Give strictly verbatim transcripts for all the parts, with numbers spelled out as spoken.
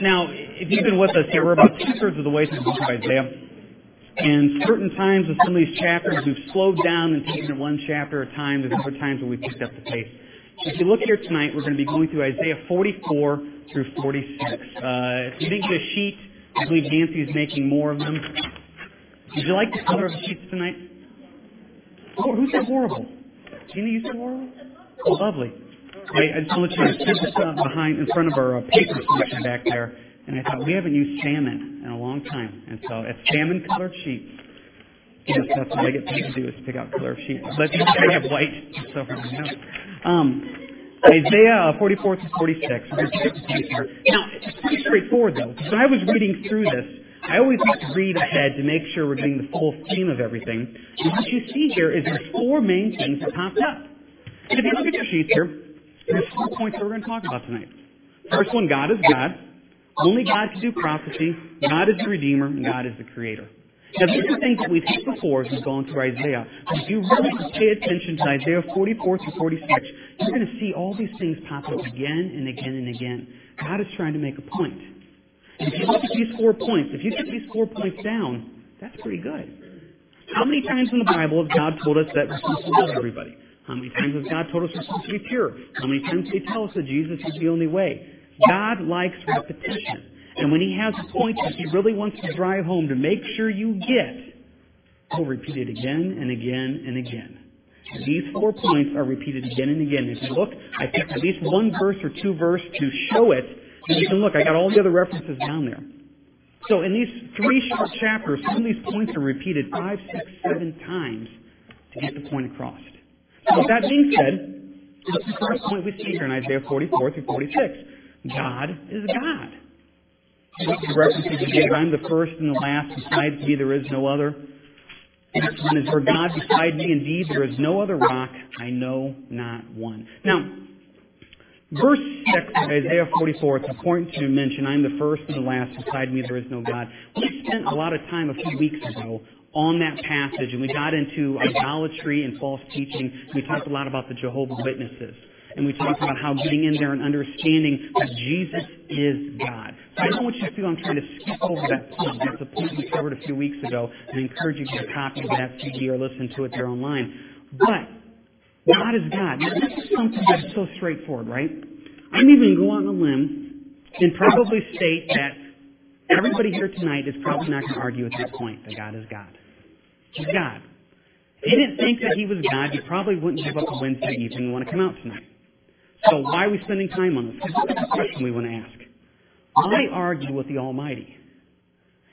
Now, if you've been with us here, we're about two-thirds of the way through the book of Isaiah. And certain times with some of these chapters, we've slowed down and taken it one chapter at a time. There's other times where we've picked up the pace. If you look here tonight, we're going to be going through Isaiah forty-four through forty-six. Uh, if you didn't get a sheet, I believe Nancy's making more of them. Did you like the color of the sheets tonight? Oh, who said horrible? Gina, you said horrible? Oh, lovely. I just want to let you know, I stood behind in front of our uh, paper section back there, and I thought, we haven't used salmon in a long time. And so it's salmon-colored sheets. Yes, that's what I get paid to do, is pick out colored sheets. But you can have white, just so everyone knows. Um, Isaiah forty-four through forty-six. Now, it's pretty straightforward, though. When I was reading through this, I always like to read ahead to make sure we're getting the full theme of everything. And what you see here is there's four main things that popped up. And if you look at your sheets here, there's four points that we're going to talk about tonight. First one, God is God. Only God can do prophecy. God is the Redeemer, and God is the Creator. Now, these are things that we've hit before as we've gone through Isaiah. If you really pay attention to Isaiah forty-four through forty-six, you're going to see all these things pop up again and again and again. God is trying to make a point. And if you look at these four points, if you get these four points down, that's pretty good. How many times in the Bible has God told us that we're supposed to love everybody? How many times has God told us we're supposed to be pure? How many times did He tell us that Jesus is the only way? God likes repetition. And when He has a point that He really wants to drive home to make sure you get, He'll repeat it again and again and again. And these four points are repeated again and again. If you look, I picked at least one verse or two verses to show it. And you can look, I got all the other references down there. So in these three short chapters, some of these points are repeated five, six, seven times to get the point across. So with that being said, that's the first point we see here in Isaiah forty-four through forty-six. God is God. The references he gave, I'm the first and the last, besides me there is no other. Next one is, for God beside me indeed there is no other rock, I know not one. Now, verse six of Isaiah forty-four, it's important to mention, I'm the first and the last, beside me there is no God. We spent a lot of time a few weeks ago on that passage, and we got into idolatry and false teaching. We talked a lot about the Jehovah's Witnesses, and we talked about how getting in there and understanding that Jesus is God. So I don't want you to feel I'm trying to skip over that point. That's a point we covered a few weeks ago, and I encourage you to get a copy of that C D or listen to it there online. But God is God. Now, this is something that's so straightforward, right? I'm even going to go on a limb and probably state that everybody here tonight is probably not going to argue at that point that God is God. He's God. If you didn't think that He was God, you probably wouldn't give up a Wednesday evening and want to come out tonight. So why are we spending time on this? Because that's the question we want to ask. Why argue with the Almighty?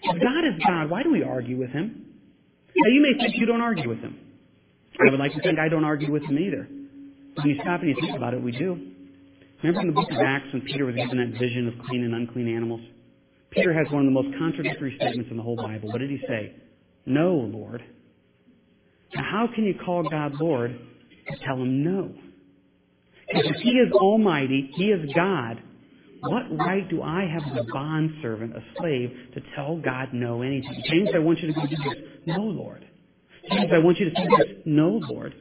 If God is God, why do we argue with Him? Now, you may think you don't argue with Him. I would like to think I don't argue with Him either. But when you stop and you think about it, we do. Remember in the book of Acts when Peter was given that vision of clean and unclean animals? Peter has one of the most contradictory statements in the whole Bible. What did he say? No, Lord. Now, how can you call God Lord and tell Him no? Because if He is Almighty, He is God, what right do I have as a bondservant, a slave, to tell God no anything? James, I want you to do this. No, Lord. James, I want you to do this. No, Lord.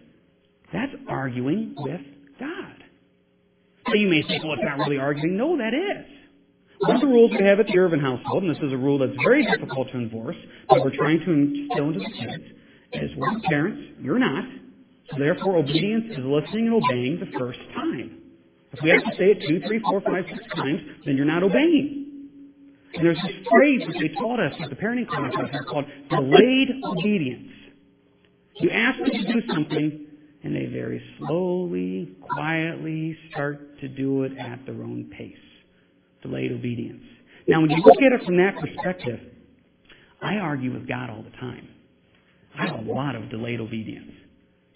That's arguing with God. So you may think, well, it's not really arguing. No, that is. One of the rules we have at the Irvin household, and this is a rule that's very difficult to enforce, but we're trying to instill into the kids, is we're parents, you're not, so therefore obedience is listening and obeying the first time. If we have to say it two, three, four, five, six times, then you're not obeying. And there's this phrase which they taught us at the parenting class called delayed obedience. You ask them to do something, and they very slowly, quietly start to do it at their own pace. Delayed obedience. Now, when you look at it from that perspective, I argue with God all the time. I have a lot of delayed obedience.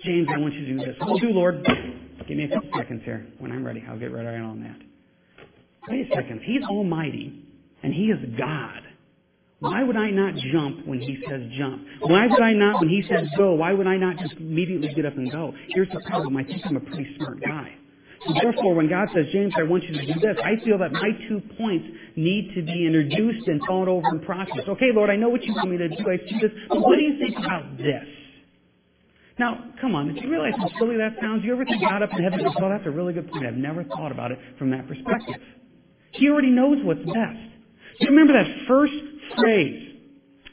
James, I want you to do this. I'll do, Lord. Give me a couple seconds here. When I'm ready, I'll get right on that. Wait a second. He's Almighty, and He is God. Why would I not jump when He says jump? Why would I not, when He says go, why would I not just immediately get up and go? Here's the problem. I think I'm a pretty smart guy. So therefore, when God says, James, I want you to do this, I feel that my two points need to be introduced and thought over and processed. Okay, Lord, I know what you want me to do. I see this. But what do you think about this? Now, come on. Did you realize how silly that sounds? You ever think God up in heaven goes, well, that's a really good point. I've never thought about it from that perspective. He already knows what's best. Do you remember that first phrase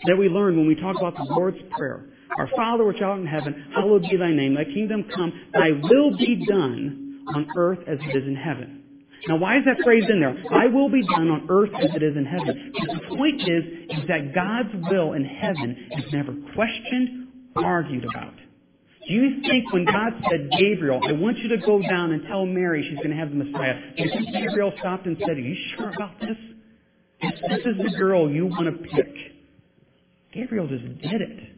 that we learned when we talk about the Lord's Prayer? Our Father which art in heaven, hallowed be thy name. Thy kingdom come, thy will be done on earth as it is in heaven. Now, why is that phrase in there? Thy will be done on earth as it is in heaven. Because the point is, is that God's will in heaven is never questioned or argued about. Do you think when God said, Gabriel, I want you to go down and tell Mary she's going to have the Messiah, do you think Gabriel stopped and said, are you sure about this? If this is the girl you want to pick. Gabriel just did it.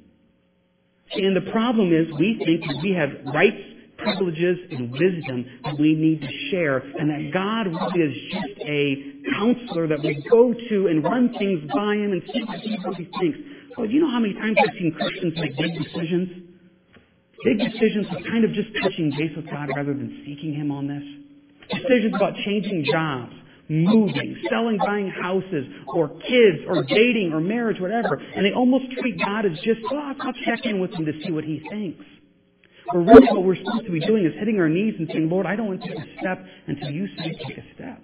See, and the problem is we think that we have rights, privileges, and wisdom that we need to share, and that God really is just a counselor that we go to and run things by him and see what he really thinks. Well, do you know how many times I've seen Christians make big decisions? Big decisions of kind of just touching base with God rather than seeking him on this. Decisions about changing jobs, moving, selling, buying houses, or kids, or dating, or marriage, whatever. And they almost treat God as just, oh, I'll check in with him to see what he thinks. But really what we're supposed to be doing is hitting our knees and saying, Lord, I don't want to take a step until you say take a step.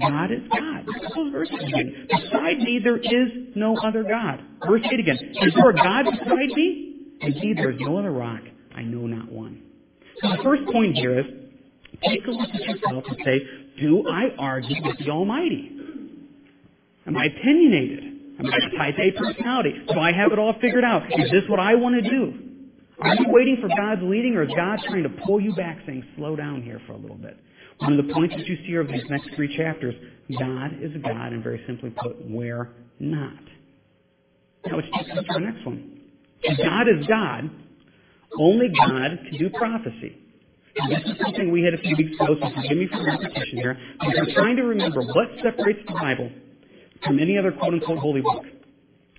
God is God. That's those verses again. Beside me, there is no other God. Verse eight again. Is there a God beside me? Indeed, there is no other rock. I know not one. So the first point here is, take a look at yourself and say, do I argue with the Almighty? Am I opinionated? Am I a type A personality? Do I have it all figured out? Is this what I want to do? Are you waiting for God's leading, or is God trying to pull you back saying, slow down here for a little bit? One of the points that you see over these next three chapters, God is God, and very simply put, we're not. Now, which takes us to our next one. If God is God, only God can do prophecy. And this is something we had a few weeks ago, so forgive me for repetition here. But we're trying to remember what separates the Bible from any other quote-unquote holy book.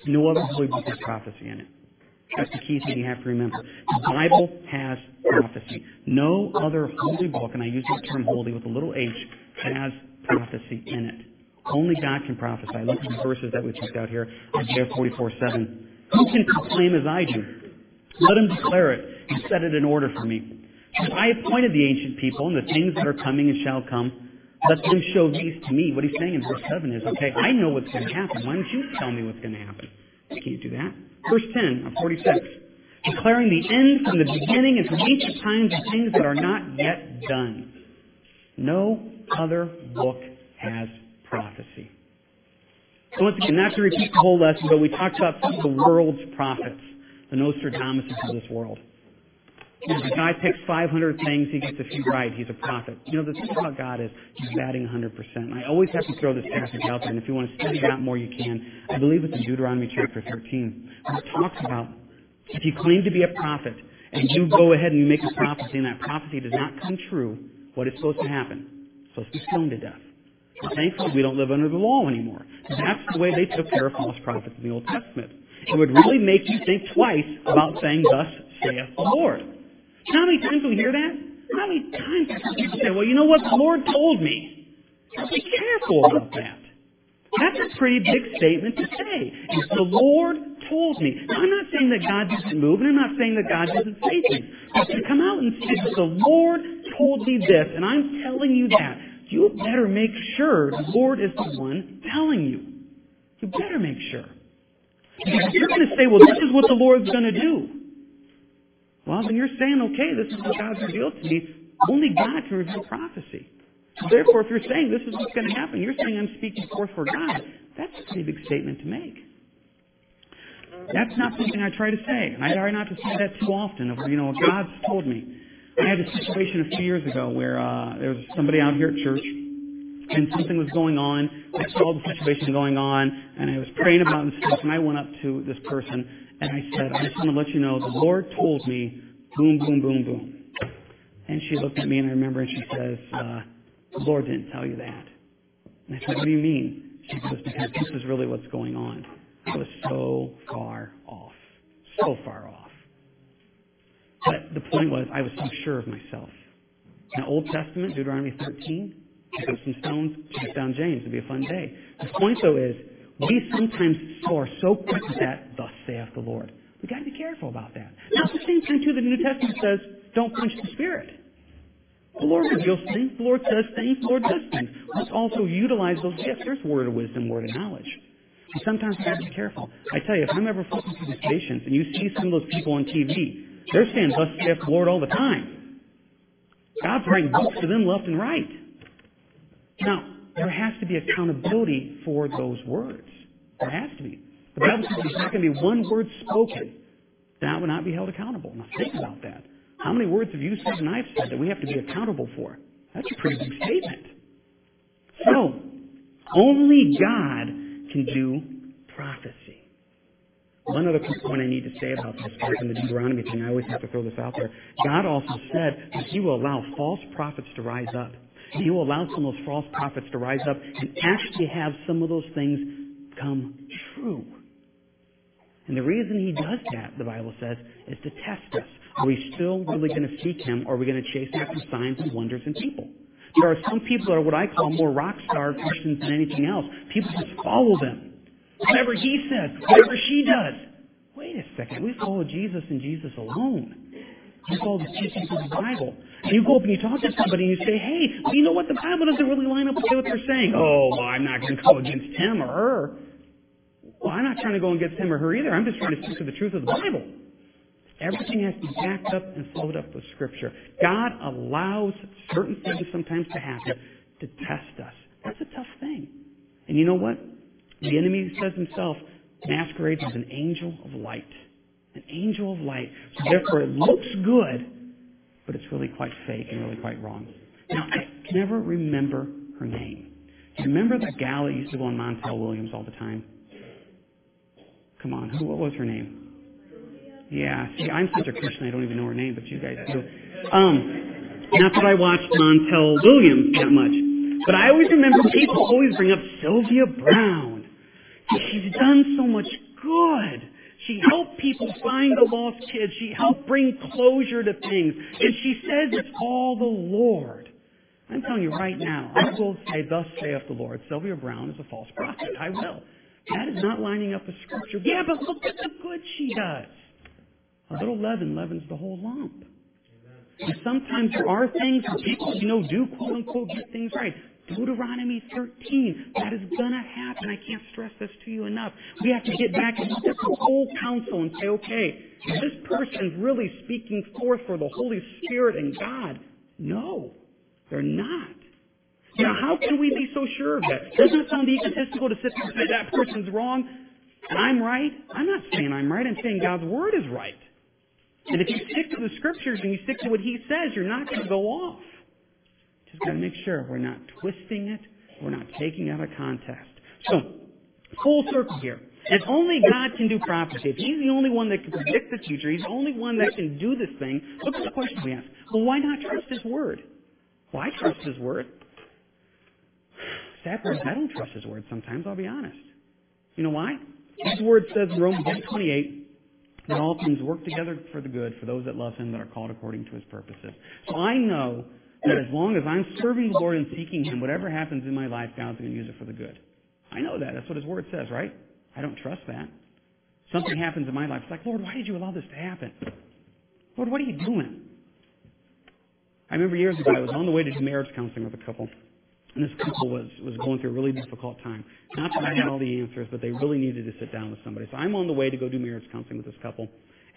No other holy book has prophecy in it. That's the key thing you have to remember. The Bible has prophecy. No other holy book, and I use the term holy with a little h, has prophecy in it. Only God can prophesy. Look at the verses that we picked out here. Isaiah forty-four seven. Who can proclaim as I do? Let him declare it and set it in order for me. Since I appointed the ancient people and the things that are coming and shall come, let them show these to me. What he's saying in verse seven is, okay, I know what's going to happen. Why don't you tell me what's going to happen? I can't do that. Verse ten of forty-six, declaring the end from the beginning and from ancient times the things that are not yet done. No other book has prophecy. So once again, not to repeat the whole lesson, but we talked about some of the world's prophets, the Nostradamus of this world. You know, the guy picks five hundred things, he gets a few right, he's a prophet. You know, the thing about God is he's batting one hundred percent. And I always have to throw this passage out there, and if you want to study it out more, you can. I believe it's in Deuteronomy chapter thirteen, where it talks about if you claim to be a prophet, and you go ahead and you make a prophecy, and that prophecy does not come true, what is supposed to happen? It's supposed to be stoned to death. But thankfully, we don't live under the law anymore. That's the way they took care of false prophets in the Old Testament. It would really make you think twice about saying, thus saith the Lord. You know how many times we hear that? How many times do people say, well, you know what? The Lord told me. Now, be careful about that. That's a pretty big statement to say. It's the Lord told me. Now, I'm not saying that God doesn't move, and I'm not saying that God doesn't say things. But to come out and say, the Lord told me this, and I'm telling you that, you better make sure the Lord is the one telling you. You better make sure. Because if you're going to say, well, this is what the Lord's going to do, well, then you're saying, okay, this is what God's revealed to me. Only God can reveal prophecy. So therefore, if you're saying this is what's going to happen, you're saying I'm speaking forth for God. That's a pretty big statement to make. That's not something I try to say. And I try not to say that too often. Of, you know, God's told me. I had a situation a few years ago where uh, there was somebody out here at church, and something was going on. I saw the situation going on, and I was praying about this stuff, and I went up to this person, and I said, I just want to let you know, the Lord told me, boom, boom, boom, boom. And she looked at me, and I remember, and she says, uh, the Lord didn't tell you that. And I said, what do you mean? She goes, because this is really what's going on. I was so far off, so far off. But the point was, I was so sure of myself. Now, Old Testament, Deuteronomy thirteen, pick up some stones, chase down James. It'll be a fun day. The point, though, is we sometimes soar so quick with that, thus saith the Lord. We've got to be careful about that. Now, at the same time, too, the New Testament says, don't quench the Spirit. The Lord reveals things. The Lord says things. The Lord does things. Let's also utilize those gifts. There's word of wisdom, word of knowledge. But sometimes we have to be careful. I tell you, if I'm ever flipping through the stations and you see some of those people on T V, they're saying, "Thus saith the Lord," all the time. God's writing books to them left and right. Now, there has to be accountability for those words. There has to be. The Bible says there's not going to be one word spoken that would not be held accountable. Now, think about that. How many words have you said and I've said that we have to be accountable for? That's a pretty big statement. So, only God can do prophecy. One other quick point I need to say about this, back in the Deuteronomy thing, I always have to throw this out there. God also said that He will allow false prophets to rise up. And He will allow some of those false prophets to rise up and actually have some of those things come true. And the reason He does that, the Bible says, is to test us. Are we still really going to seek Him, or are we going to chase after signs and wonders and people? There are some people that are what I call more rock star Christians than anything else. People just follow them. Whatever he says, whatever she does. Wait a second. We follow Jesus and Jesus alone. We follow the teachings of the Bible. And you go up and you talk to somebody and you say, "Hey, well, you know what? The Bible doesn't really line up with what they're saying." "Oh, well, I'm not going to go against him or her." Well, I'm not trying to go against him or her either. I'm just trying to stick to the truth of the Bible. Everything has to be backed up and followed up with Scripture. God allows certain things sometimes to happen to test us. That's a tough thing. And you know what? The enemy says himself masquerades as an angel of light. An angel of light. So therefore it looks good, but it's really quite fake and really quite wrong. Now, I can never remember her name. Do you remember the gal that used to go on Montel Williams all the time? Come on, who? What was her name? Yeah, see, I'm such a Christian, I don't even know her name, but you guys do. Um, not that I watched Montel Williams that much, but I always remember people always bring up Sylvia Brown. She's done so much good. She helped people find the lost kids. She helped bring closure to things. And she says it's all the Lord. I'm telling you right now, I will say, "Thus saith the Lord." Sylvia Brown is a false prophet. I will. That is not lining up with Scripture. Yeah, but look at the good she does. A little leaven leavens the whole lump. And sometimes there are things that people, you know, do quote-unquote get things right. Deuteronomy thirteen, that is going to happen. I can't stress this to you enough. We have to get back and look at the whole counsel and say, okay, is this person really speaking forth for the Holy Spirit and God? No, they're not. Now, how can we be so sure of that? Doesn't it sound egotistical to sit there and say that person's wrong and I'm right? I'm not saying I'm right. I'm saying God's Word is right. And if you stick to the Scriptures and you stick to what He says, you're not going to go off. Just got to make sure we're not twisting it, we're not taking it out of context. So, full circle here. If only God can do prophecy, if He's the only one that can predict the future, He's the only one that can do this thing, look at the question we ask. Well, why not trust His Word? Why trust His Word? Sad words, I don't trust His Word sometimes, I'll be honest. You know why? His Word says in Romans eight twenty-eight, that all things work together for the good for those that love Him, that are called according to His purposes. So I know that as long as I'm serving the Lord and seeking Him, whatever happens in my life, God's going to use it for the good. I know that. That's what His Word says, right? I don't trust that. Something happens in my life. It's like, "Lord, why did you allow this to happen? Lord, what are you doing?" I remember years ago, I was on the way to do marriage counseling with a couple. And this couple was, was going through a really difficult time. Not that I had all the answers, but they really needed to sit down with somebody. So I'm on the way to go do marriage counseling with this couple.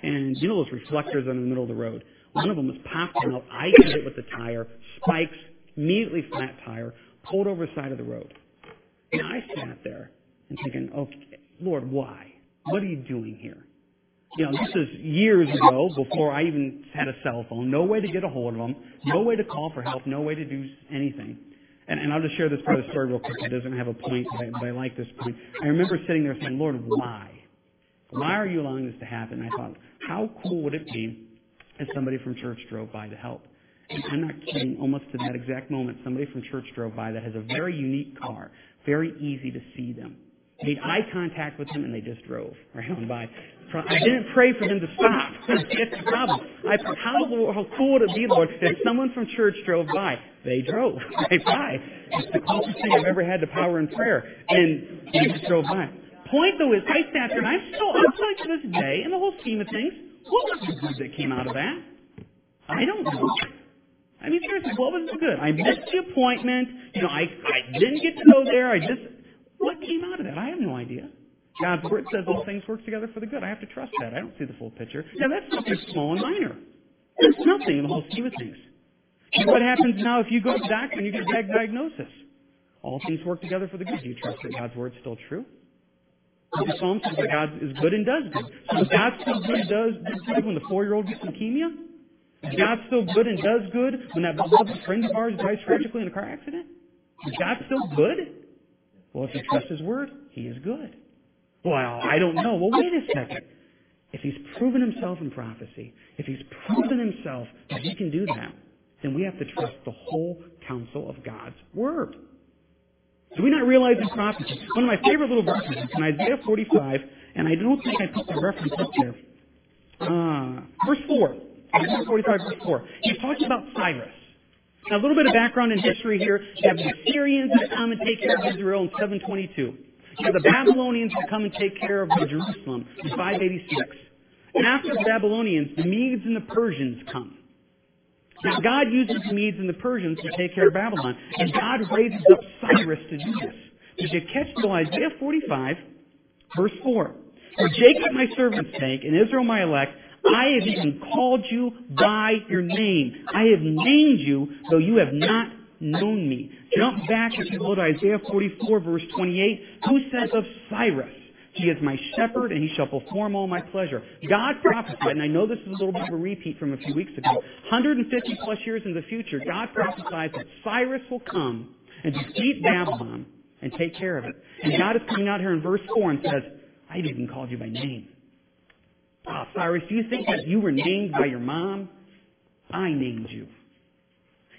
And you know those reflectors in the middle of the road? One of them was popped out. I hit it with the tire. Spikes. Immediately flat tire. Pulled over the side of the road. And I sat there and thinking, okay, Lord, why? What are you doing here? You know, this is years ago, before I even had a cell phone. No way to get a hold of them. No way to call for help. No way to do anything. And, and I'll just share this part of the story real quick. It doesn't have a point, but I, but I like this point. I remember sitting there saying, "Lord, why? Why are you allowing this to happen?" And I thought, how cool would it be if somebody from church drove by to help? And I'm not kidding. Almost to that exact moment, somebody from church drove by that has a very unique car. Very easy to see them. I made eye contact with them, and they just drove right on by. I didn't pray for them to stop. That's the problem. I thought, how, how cool would it be, Lord, if someone from church drove by? They drove right by. It's the closest thing I've ever had to power in prayer. And they just drove by. Point, though, is I sat there, and I'm still outside to this day, in the whole scheme of things, what was the good that came out of that? I don't know. I mean, seriously, what was the good? I missed the appointment. You know, I, I didn't get to go there. I just, what came out of that? I have no idea. God's Word says all things work together for the good. I have to trust that. I don't see the full picture. Now, that's something small and minor. That's nothing in the whole scheme of things. And what happens now if you go to the doctor and you get a bad diagnosis? All things work together for the good. Do you trust that God's Word's still true? The Psalm says that God is good and does good. So if God's still good and does good when the four-year-old gets leukemia? Is God still good and does good when that beloved friend of ours dies tragically in a car accident? Is God still good? Well, if you trust His Word, He is good. Well, I don't know. Well, wait a second. If He's proven Himself in prophecy, if He's proven Himself that He can do that, then we have to trust the whole counsel of God's Word. Do we not realize in prophecy? One of my favorite little verses is in Isaiah forty-five, and I don't think I put the reference up there. Uh, verse four. Isaiah forty-five, verse four. He talks about Cyrus. Now, a little bit of background in history here. You have the Assyrians that come and take care of Israel in seven twenty-two. You have the Babylonians that come and take care of Jerusalem in five eighty-six. And after the Babylonians, the Medes and the Persians come. Now, God uses the Medes and the Persians to take care of Babylon, and God raises up Cyrus to do this. Did you catch the Isaiah forty-five, verse four? For Jacob my servant's sake, and Israel my elect, I have even called you by your name. I have named you, though you have not known me. Jump back, if you will, to Isaiah forty-four, verse twenty-eight. Who says of Cyrus? He is my shepherd, and he shall perform all my pleasure. God prophesied, and I know this is a little bit of a repeat from a few weeks ago, one hundred fifty plus years in the future, God prophesies that Cyrus will come and defeat Babylon and take care of it. And God is coming out here in verse four and says, I haven't even called you by name. Ah, Cyrus, do you think that you were named by your mom? I named you.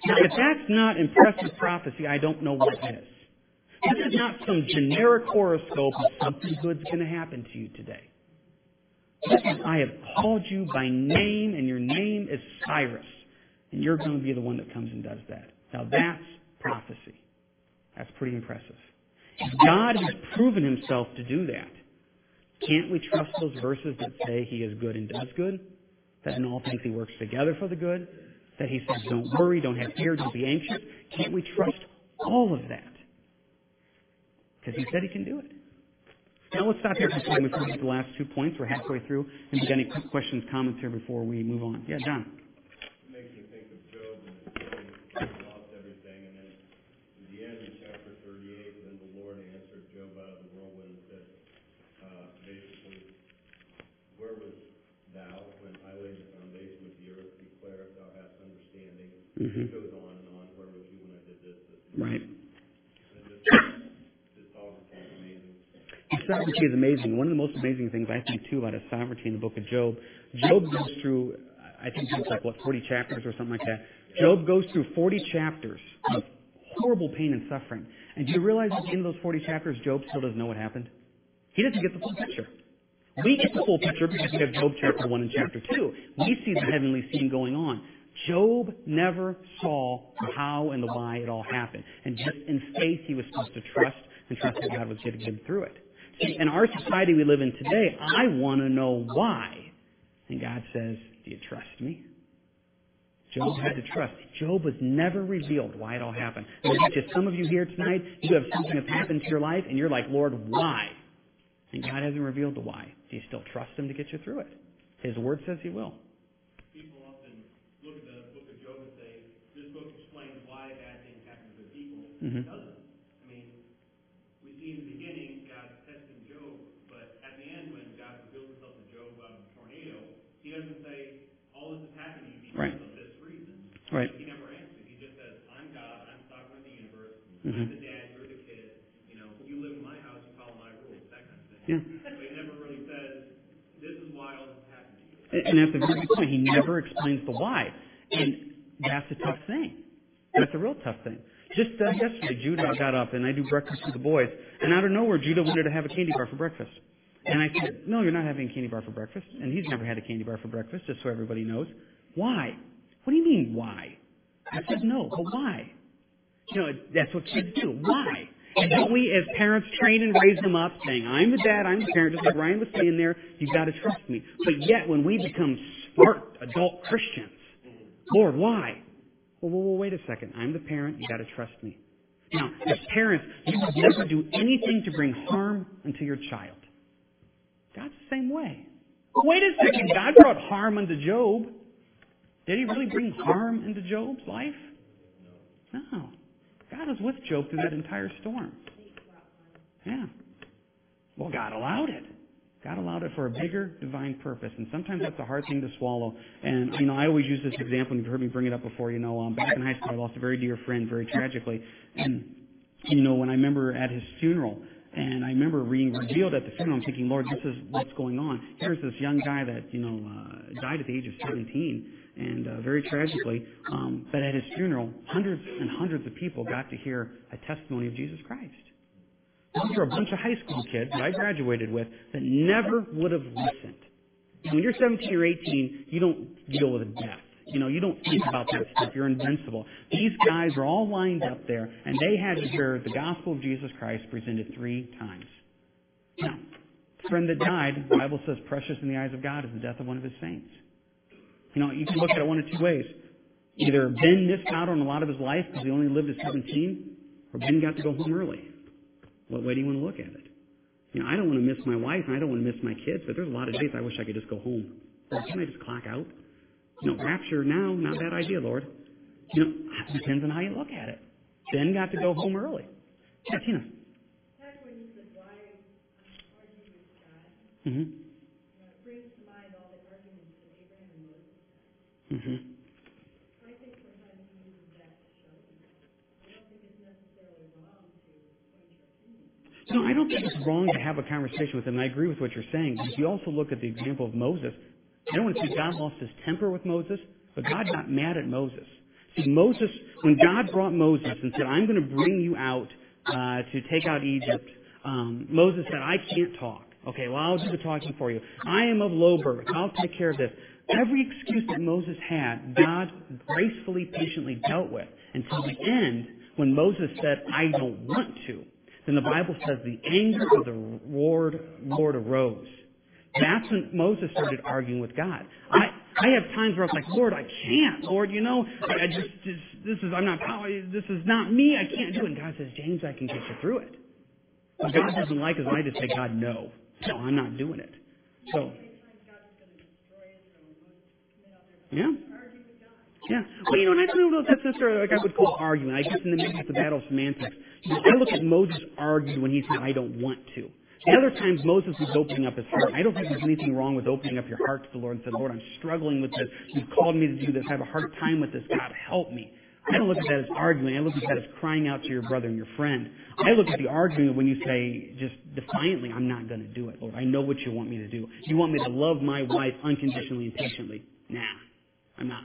Now, if that's not impressive prophecy, I don't know what is. This is not some generic horoscope of something good's going to happen to you today. This is, I have called you by name, and your name is Cyrus, and you're going to be the one that comes and does that. Now, that's prophecy. That's pretty impressive. God has proven Himself to do that. Can't we trust those verses that say He is good and does good, that in all things He works together for the good, that He says, don't worry, don't have fear, don't be anxious? Can't we trust all of that? Because He said He can do it. Now let's stop here for a second before we get to the last two points. We're halfway through. And if you've got any quick questions, comments here before we move on. Yeah, John. It makes me think of Job and he lost everything. And then in the end, in chapter thirty-eight, then the Lord answered Job out of the whirlwind and said, uh, basically, where was thou when I laid the foundation of the earth? Declare if thou hast understanding. Mm-hmm. It goes on and on. Where was you when I did this? this right. Sovereignty is amazing. One of the most amazing things I think, too, about His sovereignty in the book of Job, Job goes through, I think it's like, what, forty chapters or something like that. Job goes through forty chapters of horrible pain and suffering. And do you realize at the end of those forty chapters, Job still doesn't know what happened? He doesn't get the full picture. We get the full picture because we have Job chapter one and chapter two. We see the heavenly scene going on. Job never saw the how and the why it all happened. And just in faith, he was supposed to trust and trust that God was going to get him through it. See, in our society we live in today, I want to know why. And God says, do you trust me? Job had to trust. Job was never revealed why it all happened. And some of you here tonight, you have something that's happened to your life, and you're like, Lord, why? And God hasn't revealed the why. Do you still trust Him to get you through it? His Word says He will. People often look at the book of Job and say, this book explains why bad things happen to good people. Mm-hmm. It doesn't. I mean, we see in the beginning, He doesn't say, all this is happening because right. of this reason. Right. He never answers. He just says, I'm God, I'm sovereign of the universe, mm-hmm. I'm the dad, you're the kid, you know, you live in my house, you follow my rules, that kind of thing. Yeah. But He never really says, this is why all this is happening to you. And that's a very good point. He never explains the why. And that's a tough thing. That's a real tough thing. Just uh, yesterday, Judah got up, and I do breakfast with the boys, and out of nowhere, Judah wanted to have a candy bar for breakfast. And I said, no, you're not having a candy bar for breakfast. And he's never had a candy bar for breakfast, just so everybody knows. Why? What do you mean, why? I said, no, but why? You know, that's what kids do. Why? And don't we, as parents, train and raise them up saying, I'm the dad, I'm the parent, just like Ryan was saying there, you've got to trust me. But yet, when we become smart adult Christians, Lord, why? Well, well, well wait a second. I'm the parent. You've got to trust me. Now, as parents, you would never do anything to bring harm unto your child. God's the same way. Well, wait a second. God brought harm unto Job. Did he really bring harm into Job's life? No. God was with Job through that entire storm. Yeah. Well, God allowed it. God allowed it for a bigger divine purpose. And sometimes that's a hard thing to swallow. And, you know, I always use this example, and you've heard me bring it up before. You know, um, back in high school, I lost a very dear friend very tragically. And, you know, when I remember at his funeral, and I remember being revealed at the funeral, I'm thinking, Lord, this is what's going on. Here's this young guy that, you know, uh, died at the age of seventeen, and uh, very tragically. Um, but at his funeral, hundreds and hundreds of people got to hear a testimony of Jesus Christ. Those are a bunch of high school kids that I graduated with that never would have listened. When you're seventeen or eighteen, you don't deal with death. You know, you don't think about that stuff. You're invincible. These guys are all lined up there, and they had to hear the gospel of Jesus Christ presented three times. Now, the friend that died, the Bible says, precious in the eyes of God is the death of one of his saints. You know, you can look at it one of two ways. Either Ben missed out on a lot of his life because he only lived at seventeen, or Ben got to go home early. What way do you want to look at it? You know, I don't want to miss my wife, and I don't want to miss my kids, but there's a lot of days I wish I could just go home. Or can I just clock out? You know, rapture now, not a bad idea, Lord. You know, it depends on how you look at it. Ben got to go home early. Yeah, Tina. That's when you said, why argue with God? Mm-hmm. You know, it brings to mind all the arguments that Abraham and Moses had. Mm-hmm. I think sometimes you use that to show you. I don't think it's necessarily wrong to point your opinion. No, I don't think it's wrong to have a conversation with them. I agree with what you're saying. But if you also look at the example of Moses, I don't want to say God lost his temper with Moses, but God got mad at Moses. See, Moses, when God brought Moses and said, I'm going to bring you out uh, to take out Egypt, um, Moses said, I can't talk. Okay, well, I'll do the talking for you. I am of low birth. I'll take care of this. Every excuse that Moses had, God gracefully, patiently dealt with until the end when Moses said, I don't want to. Then the Bible says the anger of the Lord, Lord arose. That's when Moses started arguing with God. I, I have times where I was like, Lord, I can't. Lord, you know, I just, just this is I'm not this is not me. I can't do it. And God says, James, I can get you through it. What God doesn't like is when I just say, God, no, no, I'm not doing it. So, yeah. Yeah. Well, you know, and I don't know if that's necessarily like I would call arguing. I guess in the midst of the battle of semantics, you know, I look at Moses argued when he said, I don't want to. The other times Moses was opening up his heart. I don't think there's anything wrong with opening up your heart to the Lord and saying, Lord, I'm struggling with this. You've called me to do this. I have a hard time with this. God, help me. I don't look at that as arguing. I look at that as crying out to your brother and your friend. I look at the arguing when you say just defiantly, I'm not going to do it, Lord. I know what you want me to do. You want me to love my wife unconditionally and patiently. Nah, I'm not.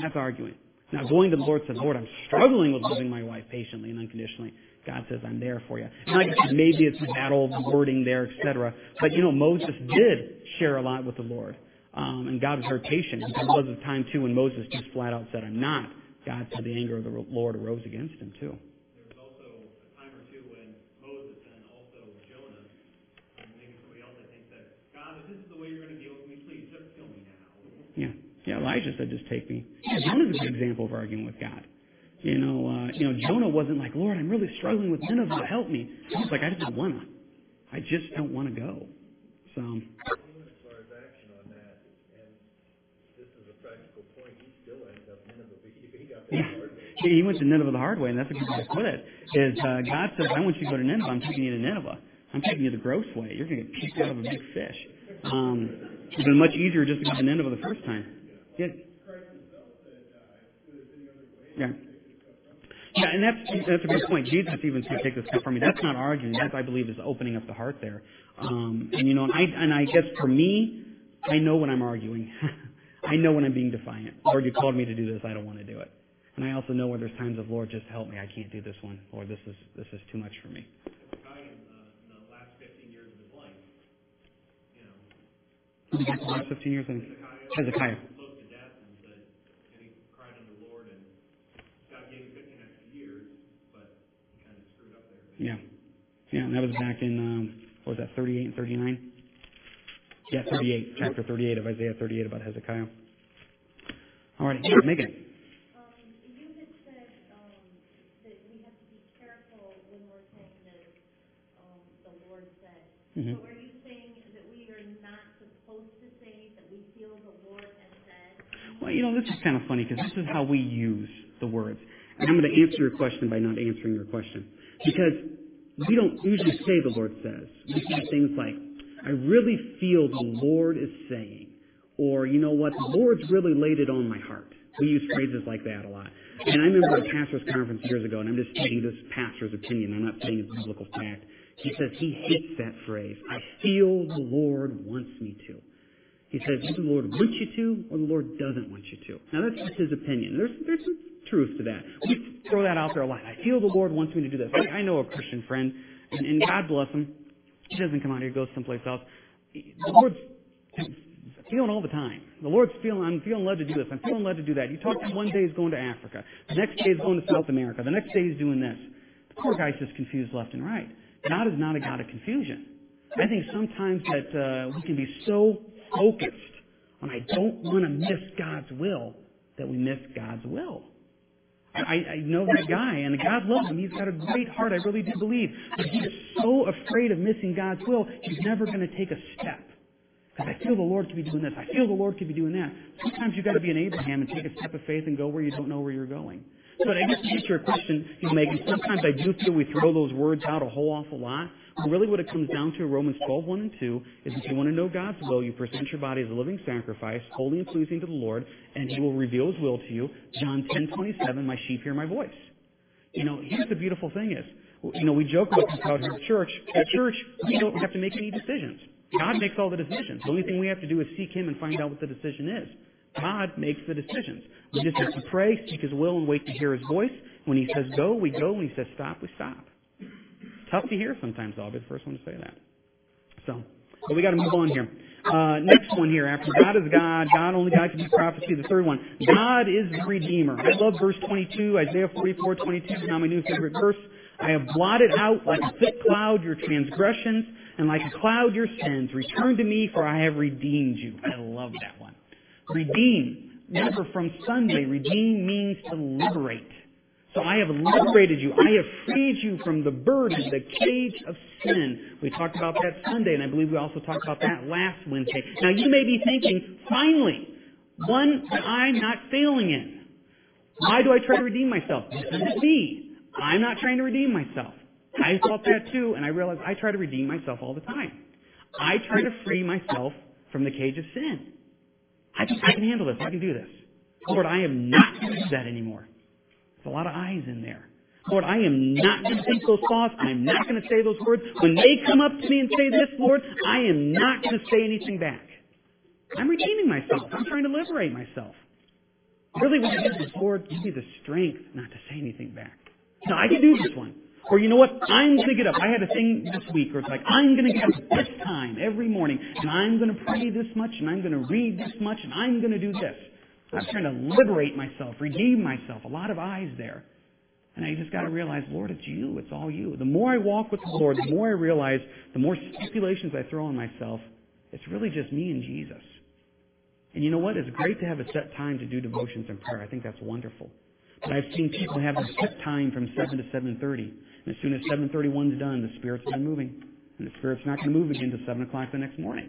That's arguing. Now, going to the Lord says, Lord, I'm struggling with loving my wife patiently and unconditionally. God says, I'm there for you. And I guess maybe it's a battle of wording there, et cetera. But, you know, Moses did share a lot with the Lord. Um, and God was very patient. There was a time, too, when Moses just flat out said, I'm not. God said the anger of the Lord arose against him, too. There was also a time or two when Moses and also Jonah, and maybe somebody else, I think, said, God, if this is the way you're going to deal with me, please just kill me now. Yeah. Yeah, Elijah said, just take me. Yeah, Jonah's a good example of arguing with God. You know, uh, you know, Jonah wasn't like, Lord, I'm really struggling with Nineveh. Help me. He was like, I just don't want to. I just don't want to go. So. As far as action on that, and this is a practical point, he still ended up Nineveh. He got there the hard way. He went to Nineveh the hard way, and that's a good way to put it. Is uh, God says, I want you to go to Nineveh. I'm taking you to Nineveh. I'm taking you the gross way. You're going to get picked out of a big fish. Um, it would have been much easier just to go to Nineveh the first time. Yeah. Yeah. Yeah, and that's that's a good point. Jesus even said, "Take this cup from me." That's not arguing. That, I believe, is opening up the heart there. Um, and you know, and I and I guess for me, I know when I'm arguing. I know when I'm being defiant. Lord, you called me to do this. I don't want to do it. And I also know when there's times of, Lord, just help me. I can't do this one. Lord, this is this is too much for me. In the last fifteen years of his life, you know, the last fifteen years, Hezekiah. Yeah. Yeah, and that was back in, um, what was that, thirty-eight and thirty-nine? Yeah, thirty-eight, chapter thirty-eight of Isaiah thirty-eight about Hezekiah. All right, make it. said. Mm-hmm. So are you saying that we are not supposed to say that we feel the Lord has said? Well, you know, this is kind of funny because this is how we use the words. And I'm going to answer your question by not answering your question. Because we don't usually say the Lord says. We say things like, I really feel the Lord is saying. Or, you know what, the Lord's really laid it on my heart. We use phrases like that a lot. And I remember a pastor's conference years ago, and I'm just stating this pastor's opinion. I'm not saying it's biblical fact. He says he hates that phrase, I feel the Lord wants me to. He says, does the Lord want you to, or the Lord doesn't want you to? Now, that's just his opinion. There's there's some truth to that. We throw that out there a lot. I feel the Lord wants me to do this. I know a Christian friend, and, and God bless him. He doesn't come out here, goes someplace else. The Lord's feeling all the time. The Lord's feeling, I'm feeling led to do this. I'm feeling led to do that. You talk to him one day, he's going to Africa. The next day, he's going to South America. The next day, he's doing this. The poor guy's just confused left and right. God is not a God of confusion. I think sometimes that uh, we can be so focused on I don't want to miss God's will that we miss God's will. I, I know that guy, and God loves him. He's got a great heart, I really do believe. But he is so afraid of missing God's will, he's never going to take a step. Because I feel the Lord could be doing this. I feel the Lord could be doing that. Sometimes you've got to be an Abraham and take a step of faith and go where you don't know where you're going. So I guess to answer your question, you know, Megan, sometimes I do feel we throw those words out a whole awful lot. But really what it comes down to, Romans twelve, one and two, is if you want to know God's will, you present your body as a living sacrifice, holy and pleasing to the Lord, and he will reveal his will to you. John ten, twenty-seven, my sheep hear my voice. You know, here's the beautiful thing is, you know, we joke about this out here at church. At church, we don't have to make any decisions. God makes all the decisions. The only thing we have to do is seek him and find out what the decision is. God makes the decisions. We just have to pray, seek his will, and wait to hear his voice. When he says go, we go. When he says stop, we stop. It's tough to hear sometimes, though. I'll be the first one to say that. So, but we got to move on here. Uh, next one here, after God is God, God only God can do prophecy. The third one, God is the Redeemer. I love verse twenty-two, Isaiah forty-four, twenty-two is now my new favorite verse. I have blotted out like a thick cloud your transgressions, and like a cloud your sins. Return to me, for I have redeemed you. I love that one. Redeem. Remember from Sunday, redeem means to liberate. So I have liberated you. I have freed you from the burden, the cage of sin. We talked about that Sunday, and I believe we also talked about that last Wednesday. Now you may be thinking, finally, one that I'm not failing in. Why do I try to redeem myself? This is me. I'm not trying to redeem myself. I thought that too, and I realized I try to redeem myself all the time. I try to free myself from the cage of sin. I can, I can handle this. I can do this. Lord, I am not going to do that anymore. There's a lot of I's in there. Lord, I am not going to think those thoughts. I'm not going to say those words. When they come up to me and say this, Lord, I am not going to say anything back. I'm redeeming myself. I'm trying to liberate myself. Really, what it is is, Lord, give me the strength not to say anything back. No, I can do this one. Or you know what? I'm going to get up. I had a thing this week where it's like, I'm going to get up this time every morning, and I'm going to pray this much, and I'm going to read this much, and I'm going to do this. I'm trying to liberate myself, redeem myself. A lot of eyes there. And I just got to realize, Lord, it's you. It's all you. The more I walk with the Lord, the more I realize, the more stipulations I throw on myself, it's really just me and Jesus. And you know what? It's great to have a set time to do devotions and prayer. I think that's wonderful. But I've seen people have a set time from seven to seven thirty. And as soon as seven thirty-one's done, the Spirit's been moving. And the Spirit's not going to move again until seven o'clock the next morning.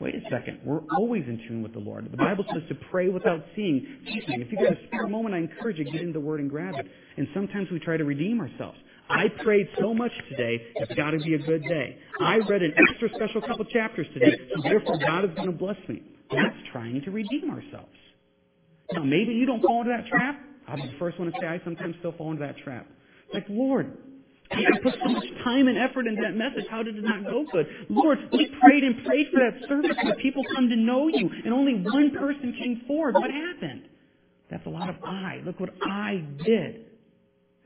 Wait a second. We're always in tune with the Lord. The Bible says to pray without seeing. If you've got a spare moment, I encourage you to get into the Word and grab it. And sometimes we try to redeem ourselves. I prayed so much today, it's got to be a good day. I read an extra special couple chapters today, so therefore God is going to bless me. That's trying to redeem ourselves. Now, maybe you don't fall into that trap. I'll be the first one to say I sometimes still fall into that trap. Like, Lord, I put so much time and effort into that message. How did it not go good? Lord, we prayed and prayed for that service where people come to know you, and only one person came forward. What happened? That's a lot of I. Look what I did.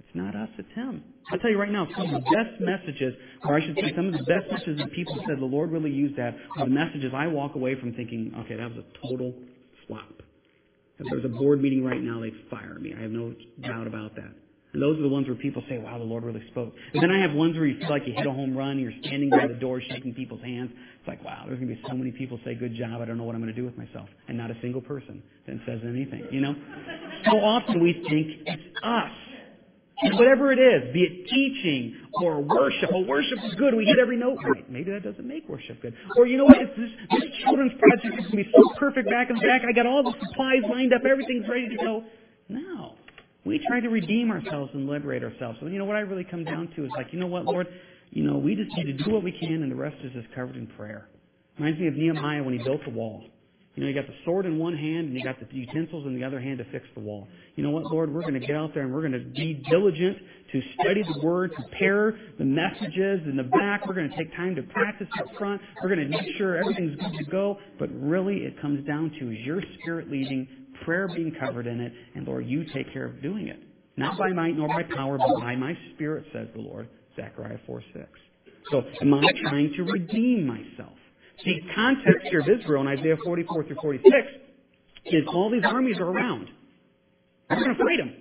It's not us, it's him. I'll tell you right now, some of the best messages, or I should say some of the best messages that people said the Lord really used that, are the messages I walk away from thinking, okay, that was a total flop. If there's a board meeting right now, they'd fire me. I have no doubt about that. And those are the ones where people say, wow, the Lord really spoke. And then I have ones where you feel like you hit a home run, and you're standing by the door shaking people's hands. It's like, wow, there's going to be so many people say, good job, I don't know what I'm going to do with myself. And not a single person then says anything, you know? So often we think it's us. And whatever it is, be it teaching or worship, well, worship is good, we hit every note right. Maybe that doesn't make worship good. Or you know what, it's this, this children's project is going to be so perfect back in the back, I got all the supplies lined up, everything's ready to go. No. We try to redeem ourselves and liberate ourselves. So you know what I really come down to is like, you know what, Lord, you know, we just need to do what we can and the rest is just covered in prayer. Reminds me of Nehemiah when he built the wall. You know, you got the sword in one hand and you got the utensils in the other hand to fix the wall. You know what, Lord, we're going to get out there and we're going to be diligent to study the Word, prepare the messages in the back. We're going to take time to practice up front. We're going to make sure everything's good to go. But really it comes down to is your Spirit leading, prayer being covered in it, and Lord, you take care of doing it. Not by might nor by power, but by my Spirit, says the Lord, Zechariah four six. So am I trying to redeem myself? See, context here of Israel in Isaiah forty-four through forty-six is all these armies are around. They're going to fight them.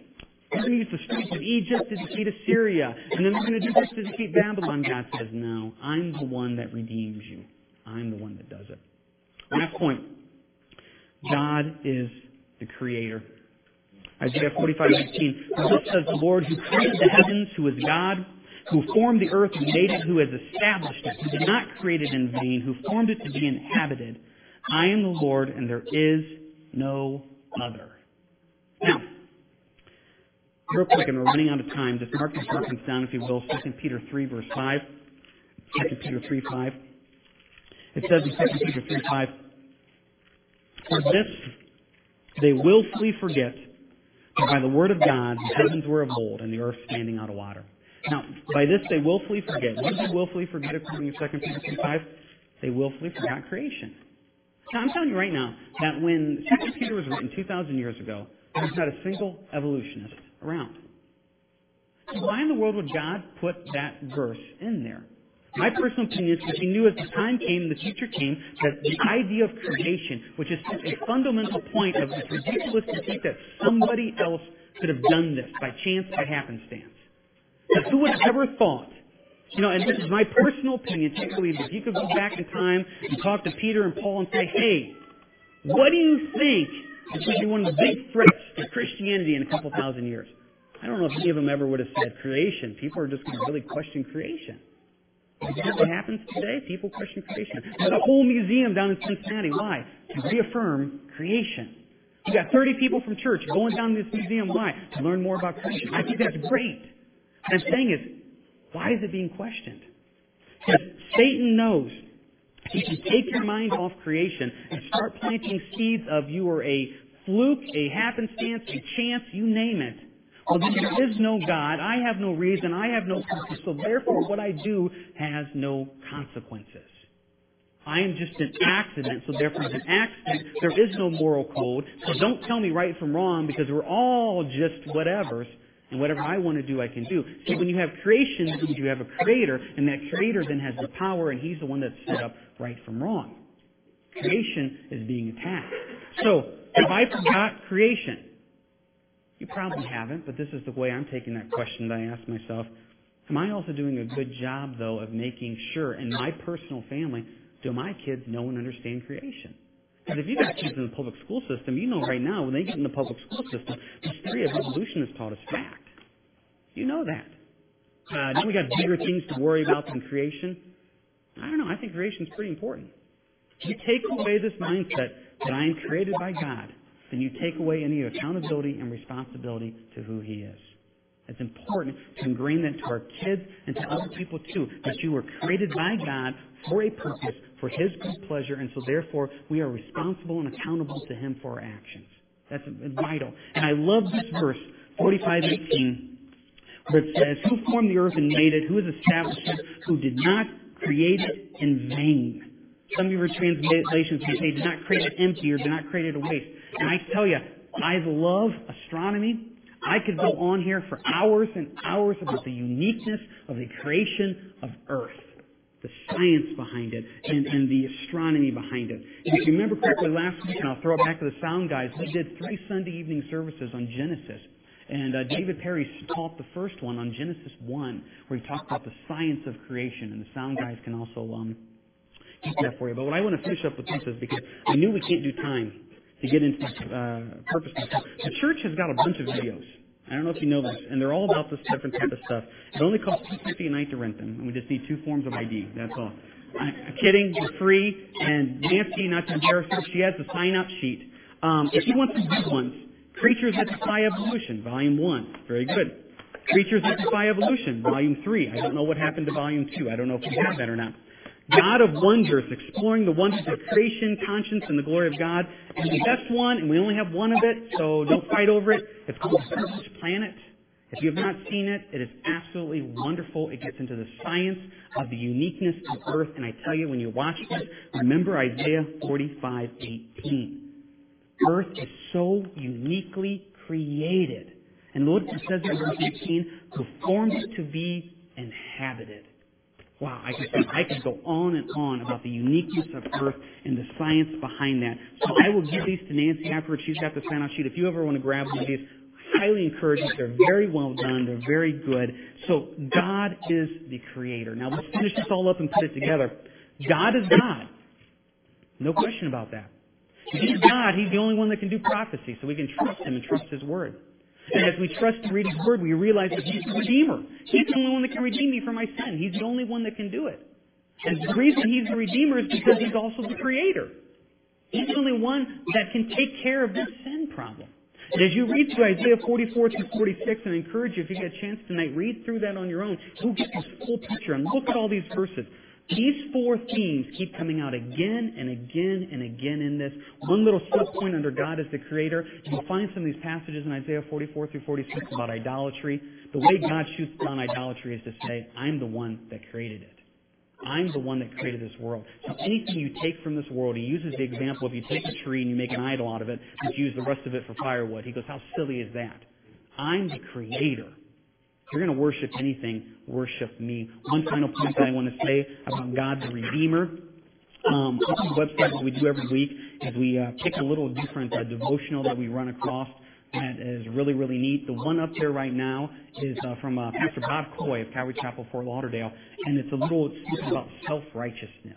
They're going to use the strength of Egypt to defeat Assyria. And then they're going to do this to defeat Babylon. God says, no, I'm the one that redeems you. I'm the one that does it. Last point. God is the Creator. Isaiah forty-five eighteen. For thus says the Lord who created the heavens, who is God, who formed the earth and made it, who has established it, who did not create it in vain, who formed it to be inhabited. I am the Lord, and there is no other. Now, real quick, and we're running out of time. Just mark these reference down, if you will, Second Peter three, verse five. Second Peter three, five. It says in Second Peter three, five, for this they willfully forget that by the word of God the heavens were of old, and the earth standing out of water. Now, by this they willfully forget. What did they willfully forget according to Second Peter three five? They willfully forgot creation. Now, I'm telling you right now that when Second Peter was written two thousand years ago, there was not a single evolutionist around. So why in the world would God put that verse in there? My personal opinion is that he knew as the time came, the future came, that the idea of creation, which is such a fundamental point of it's ridiculous to think that somebody else could have done this by chance, by happenstance. Now, who would have ever thought? You know, and this is my personal opinion, particularly if you could go back in time and talk to Peter and Paul and say, hey, what do you think is going to be one of the big threats to Christianity in a couple thousand years? I don't know if any of them ever would have said creation. People are just going to really question creation. Is that what happens today? People question creation. There's a whole museum down in Cincinnati. Why? To reaffirm creation. We've got thirty people from church going down to this museum. Why? To learn more about creation. I think that's great. What I'm saying is, why is it being questioned? Because Satan knows he can take your mind off creation and start planting seeds of you are a fluke, a happenstance, a chance, you name it. Well, then there is no God. I have no reason. I have no purpose. So therefore, what I do has no consequences. I am just an accident, so therefore it's an accident. There is no moral code. So don't tell me right from wrong because we're all just whatevers. And whatever I want to do, I can do. See, when you have creation, you have a creator, and that creator then has the power, and he's the one that's set up right from wrong. Creation is being attacked. So, have I forgot creation? You probably haven't, but this is the way I'm taking that question that I ask myself. Am I also doing a good job, though, of making sure, in my personal family, do my kids know and understand creation? Because if you've got kids in the public school system, you know right now when they get in the public school system, the theory of evolution is taught as fact. You know that. Uh, now we got bigger things to worry about than creation. I don't know. I think creation is pretty important. If you take away this mindset that I am created by God, then you take away any accountability and responsibility to who He is. It's important to ingrain that to our kids and to other people too, that you were created by God for a purpose, for His good pleasure, and so therefore we are responsible and accountable to Him for our actions. That's vital. And I love this verse, forty-five eighteen, where it says, who formed the earth and made it, who has established it, who did not create it in vain. Some of your translations may say, did not create it empty or did not create it a waste. And I tell you, I love astronomy. I could go on here for hours and hours about the uniqueness of the creation of Earth, the science behind it, and, and the astronomy behind it. And if you remember correctly, last week, and I'll throw it back to the sound guys, we did three Sunday evening services on Genesis. And uh, David Perry taught the first one on Genesis one, where he talked about the science of creation, and the sound guys can also um, keep that for you. But what I want to finish up with this is because I knew we can't do time to get into this uh, purpose. The church has got a bunch of videos. I don't know if you know this, and they're all about this different type of stuff. It only costs two dollars and fifty cents a night to rent them, and we just need two forms of I D. That's all. I'm kidding. They're free. And Nancy, not to embarrass her, she has the sign-up sheet. Um, if you want some good ones, Creatures That Defy Evolution, Volume one. Very good. Creatures That Defy Evolution, Volume three. I don't know what happened to Volume two. I don't know if we have that or not. God of Wonders, Exploring the Wonders of Creation, Conscience, and the Glory of God. And the best one, and we only have one of it, so don't fight over it. It's called The First Planet. If you have not seen it, it is absolutely wonderful. It gets into the science of the uniqueness of Earth. And I tell you, when you watch this, remember Isaiah forty-five eighteen. Earth is so uniquely created. And Lord says in verse eighteen, who formed it to be inhabited. Wow, I could, I could go on and on about the uniqueness of Earth and the science behind that. So I will give these to Nancy afterwards. She's got the sign-off sheet. If you ever want to grab one of these, highly encourage it. They're very well done. They're very good. So God is the creator. Now let's finish this all up and put it together. God is God. No question about that. If he's God, he's the only one that can do prophecy, so we can trust him and trust his word. And as we trust and read his word, we realize that he's the Redeemer. He's the only one that can redeem me from my sin. He's the only one that can do it. And the reason he's the Redeemer is because he's also the Creator. He's the only one that can take care of this sin problem. And as you read through Isaiah forty-four through forty-six, and I encourage you, if you get a chance tonight, read through that on your own. You'll get this full picture. And look at all these verses. These four themes keep coming out again and again and again in this. One little sub-point under God as the Creator. You'll find some of these passages in Isaiah forty-four through forty-six about idolatry. The way God shoots down idolatry is to say, I'm the one that created it. I'm the one that created this world. So anything you take from this world, he uses the example of you take a tree and you make an idol out of it, but you use the rest of it for firewood. He goes, how silly is that? I'm the Creator. If you're going to worship anything, worship me. One final point that I want to say about God the Redeemer. Um, on the website, what we do every week is we uh, pick a little different uh, devotional that we run across that is really, really neat. The one up there right now is uh, from uh, Pastor Bob Coy of Calvary Chapel, Fort Lauderdale, and it's a little it's about self-righteousness.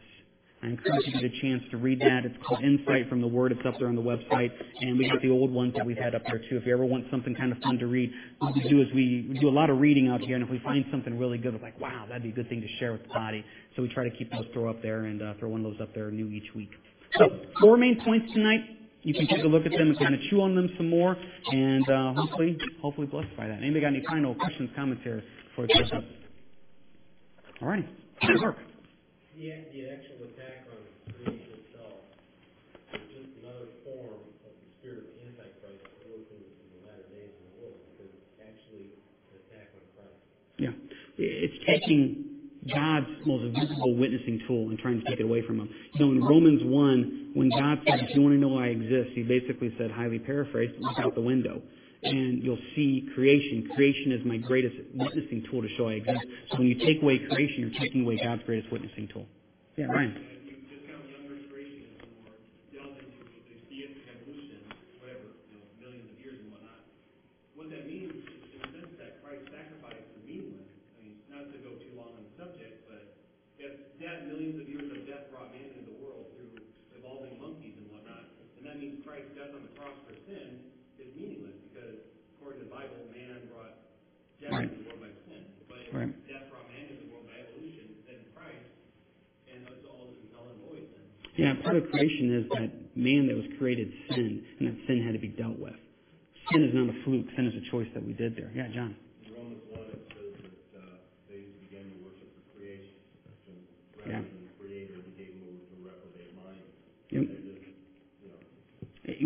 I encourage you to get a chance to read that. It's called Insight from the Word. It's up there on the website. And we got the old ones that we've had up there, too. If you ever want something kind of fun to read, what we do is we do a lot of reading out here. And if we find something really good, we're like, wow, that'd be a good thing to share with the body. So we try to keep those throw up there and uh, throw one of those up there new each week. So four main points tonight. You can take a look at them and kind of chew on them some more. And uh, hopefully, hopefully blessed by that. Anybody got any final questions, comments here before we close up? All righty. Good work. The actual attack on creation itself is just another form of the spirit of the Antichrist working in the latter days in the world, because it's actually an attack on Christ. Yeah. It's taking God's most visible witnessing tool and trying to take it away from him. You know, in Romans one, when God said, if you want to know I exist, he basically said, highly paraphrased, look out the window. And you'll see creation. Creation is my greatest witnessing tool to show I exist. So when you take away creation, you're taking away God's greatest witnessing tool. Yeah, Ryan. Just how younger creationists are delving into the theistic evolution, whatever, you know, millions of years and whatnot. What that means is, in a sense, that Christ's sacrifice is meaningless. I mean, not to go too long on the subject, but that, that millions of years of death brought man into the world through evolving monkeys and whatnot. And that means Christ's death on the cross for sin is meaningless. According to the Bible, man brought death right. into the world by sin. But if right. death brought man into the world by evolution, then Christ, and that's all that is null and void then. Yeah, part of creation is that man that was created sinned, and that sin had to be dealt with. Sin is not a fluke. Sin is a choice that we did there. Yeah, John. In Romans one, it says that uh, they began to worship the creation. Rather yeah. than the creator, they gave them over to a reprobate mind. Yep. Just, you know.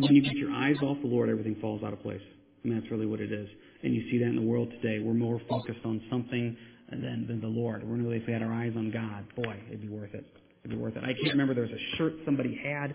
When you get your eyes off the Lord, everything falls out of place. I mean, that's really what it is. And you see that in the world today. We're more focused on something than, than the Lord. We're really, if we had our eyes on God, boy, it'd be worth it. It'd be worth it. I can't remember. There was a shirt somebody had.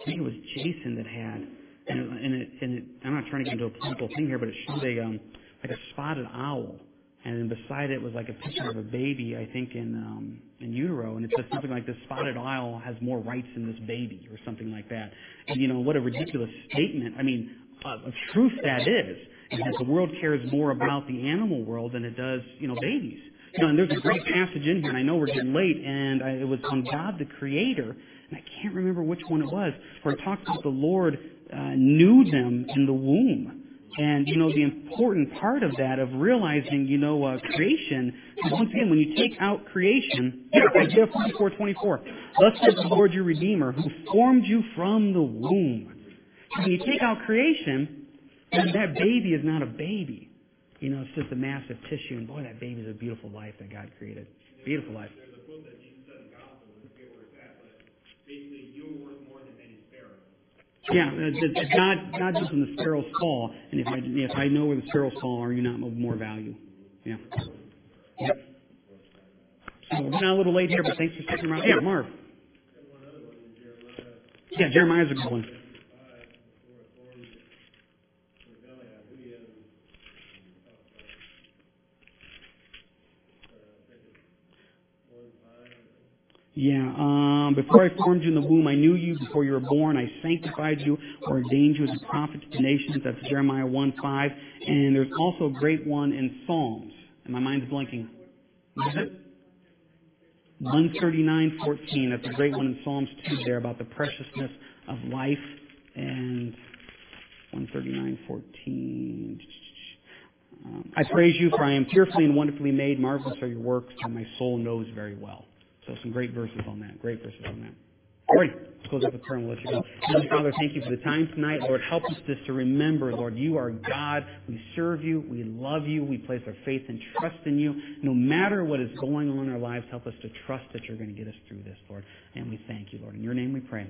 I think it was Jason that had. And, and, it, and it, I'm not trying to get into a political thing here, but it showed a um, like a spotted owl. And then beside it was like a picture of a baby, I think, in um, in utero. And it said something like, this spotted owl has more rights than this baby, or something like that. And, you know, what a ridiculous statement. I mean, of truth that is, is that the world cares more about the animal world than it does, you know, babies. You know, and there's a great passage in here, and I know we're getting late, and I, it was on God the Creator, and I can't remember which one it was, where it talks about the Lord uh, knew them in the womb. And, you know, the important part of that, of realizing, you know, uh, creation, once again, when you take out creation, Isaiah forty-four twenty-four, thus says the Lord your Redeemer, who formed you from the womb. When you take out creation, then that baby is not a baby. You know, it's just a massive tissue. And boy, that baby is a beautiful life that God created. Beautiful life. Yeah, God, God does when the sparrows fall, and if I if I know where the sparrows fall, are you not of more value? Yeah. Yep. So we're not a little late here, but thanks for sticking around. Yeah, Marv. Yeah, Jeremiah's a good one. Yeah, um, before I formed you in the womb, I knew you. Before you were born, I sanctified you or ordained you as a prophet to the nations. That's Jeremiah one five. And there's also a great one in Psalms. And my mind's blanking. What is it? one thirty-nine fourteen. That's a great one in Psalms two there about the preciousness of life. And one thirty-nine fourteen. Um, I praise you, for I am fearfully and wonderfully made. Marvelous are your works, and my soul knows very well. So some great verses on that. Great verses on that. All right, let's close up with prayer and we'll let you go. Heavenly Father, thank you for the time tonight. Lord, help us just to remember, Lord, you are God. We serve you. We love you. We place our faith and trust in you. No matter what is going on in our lives, help us to trust that you're going to get us through this, Lord. And we thank you, Lord. In your name we pray.